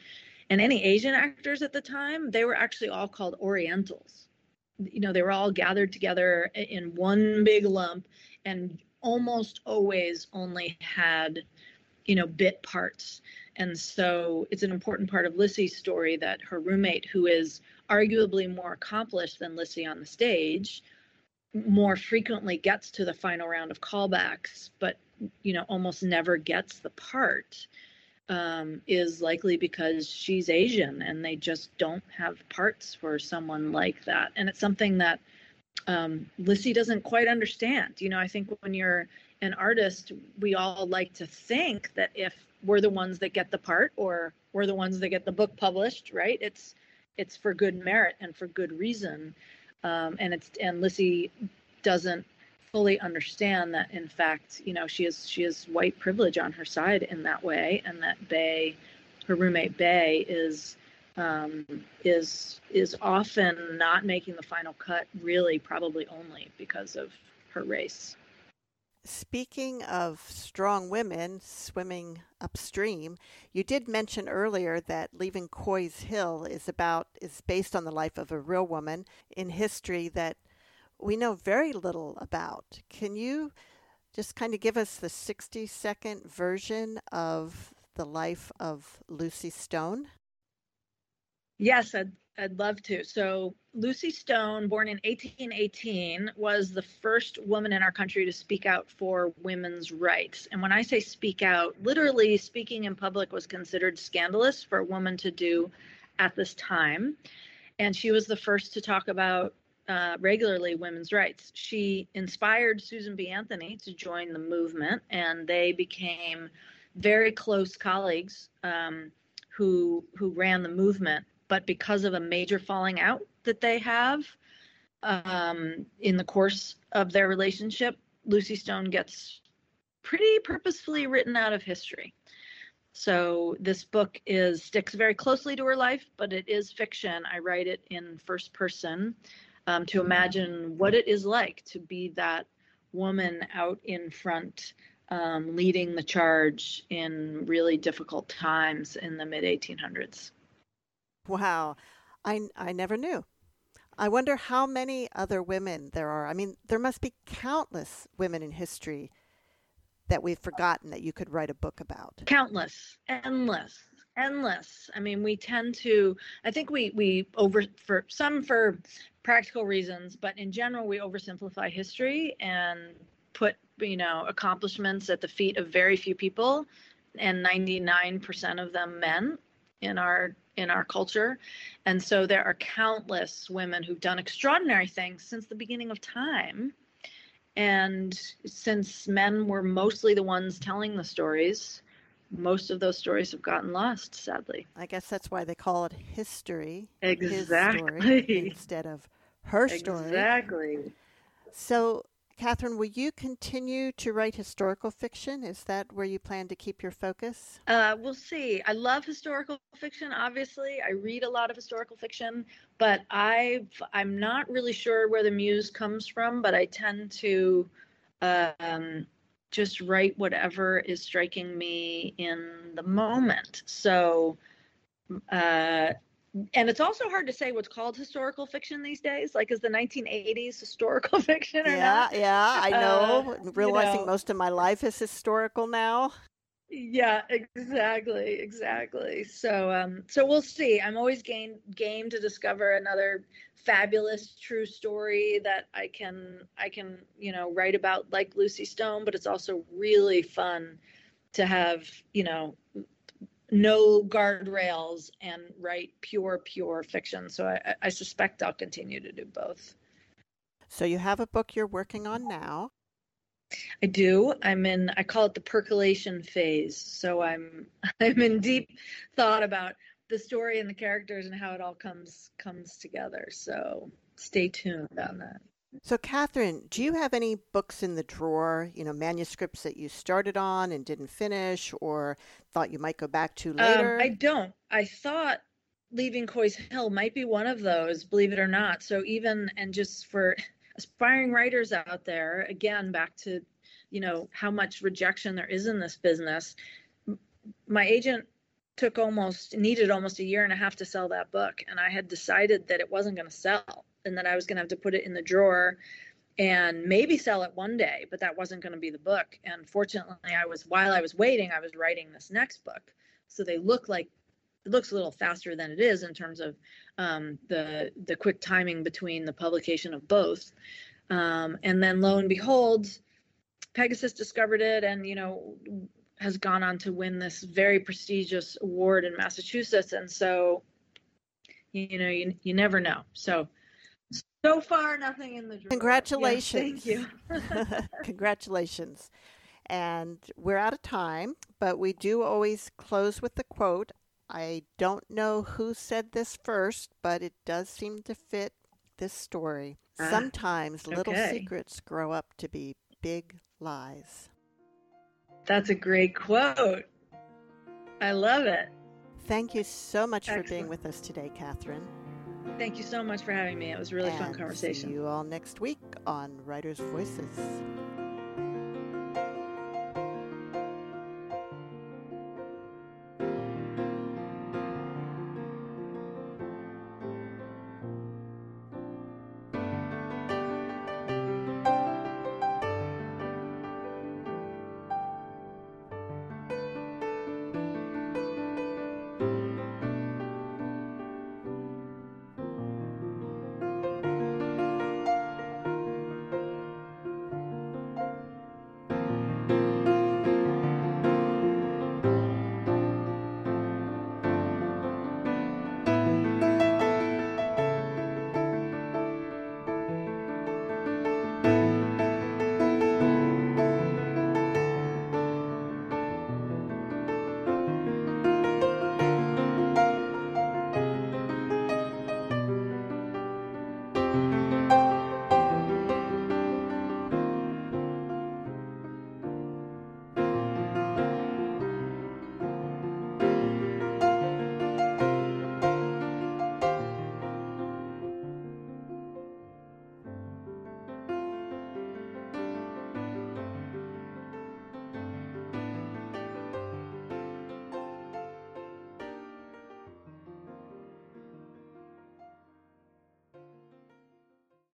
And any Asian actors at the time, they were actually all called Orientals. You know, they were all gathered together in one big lump and almost always only had, you know, bit parts. And so it's an important part of Lissy's story that her roommate, who is arguably more accomplished than Lissy on the stage, more frequently gets to the final round of callbacks, but, you know, almost never gets the part. Um, is likely because she's Asian and they just don't have parts for someone like that. And it's something that um, Lissy doesn't quite understand. You know, I think when you're an artist, we all like to think that if we're the ones that get the part or we're the ones that get the book published, right? It's it's for good merit and for good reason. Um, and it's and Lissy doesn't fully understand that, in fact, you know, she is she is white privilege on her side in that way, and that Bay, her roommate Bay, is um, is is often not making the final cut, really probably only because of her race. Speaking of strong women swimming upstream, you did mention earlier that Leaving Coy's Hill is about is based on the life of a real woman in history that we know very little about. Can you just kind of give us the sixty-second version of the life of Lucy Stone? Yes, I'd, I'd love to. So Lucy Stone, born in eighteen eighteen, was the first woman in our country to speak out for women's rights. And when I say speak out, literally speaking in public was considered scandalous for a woman to do at this time. And she was the first to talk about Uh, regularly women's rights. She inspired Susan B. Anthony to join the movement, and they became very close colleagues um, who who ran the movement. But because of a major falling out that they have um, in the course of their relationship, Lucy Stone gets pretty purposefully written out of history. So this book is sticks very closely to her life, but it is fiction. I write it in first person. Um, to imagine what it is like to be that woman out in front, um, leading the charge in really difficult times in the mid eighteen hundreds. Wow. I, I never knew. I wonder how many other women there are. I mean, there must be countless women in history that we've forgotten that you could write a book about. Countless, endless, endless. I mean, we tend to, I think we, we over, for some for practical reasons, but in general, we oversimplify history and put, you know, accomplishments at the feet of very few people, and ninety-nine percent of them men in our in our culture. And so there are countless women who've done extraordinary things since the beginning of time. And since men were mostly the ones telling the stories, most of those stories have gotten lost, sadly. I guess that's why they call it history. Exactly. His story, instead of her story. Exactly. So, Catherine, will you continue to write historical fiction? Is that where you plan to keep your focus? Uh, we'll see. I love historical fiction, obviously. I read a lot of historical fiction, but I've, I'm not really sure where the muse comes from, but I tend to um, just write whatever is striking me in the moment. So, uh, and it's also hard to say what's called historical fiction these days. Like, is the nineteen eighties historical fiction or yeah, not? Yeah, yeah, I know. Uh, Realizing you know, most of my life is historical now. Yeah, exactly, exactly. So, um, so we'll see. I'm always game game to discover another fabulous true story that I can I can you know write about, like Lucy Stone. But it's also really fun to have you know. no guardrails and write pure, pure fiction. So I, I suspect I'll continue to do both. So you have a book you're working on now. I do. I'm in, I call it the percolation phase. So I'm, I'm in deep thought about the story and the characters and how it all comes, comes together. So stay tuned on that. So Catherine, do you have any books in the drawer, you know, manuscripts that you started on and didn't finish or thought you might go back to later? Um, I don't. I thought Leaving Coy's Hill might be one of those, believe it or not. So even, and just for aspiring writers out there, again, back to, you know, how much rejection there is in this business. My agent took almost, needed almost a year and a half to sell that book. And I had decided that it wasn't going to sell, and that I was going to have to put it in the drawer and maybe sell it one day, but that wasn't going to be the book. And fortunately, I was, while I was waiting, I was writing this next book. So they look like, it looks a little faster than it is in terms of um, the the quick timing between the publication of both. Um, and then lo and behold, Pegasus discovered it and, you know, has gone on to win this very prestigious award in Massachusetts. And so, you know, you, you never know. So, So far, nothing in the drawer. Congratulations. Yes, thank you. Congratulations. And we're out of time, but we do always close with the quote. I don't know who said this first, but it does seem to fit this story. Ah, Sometimes little okay. secrets grow up to be big lies. That's a great quote. I love it. Thank you so much Excellent. for being with us today, Catherine. Thank you so much for having me. It was a really and fun conversation. See you all next week on Writers' Voices.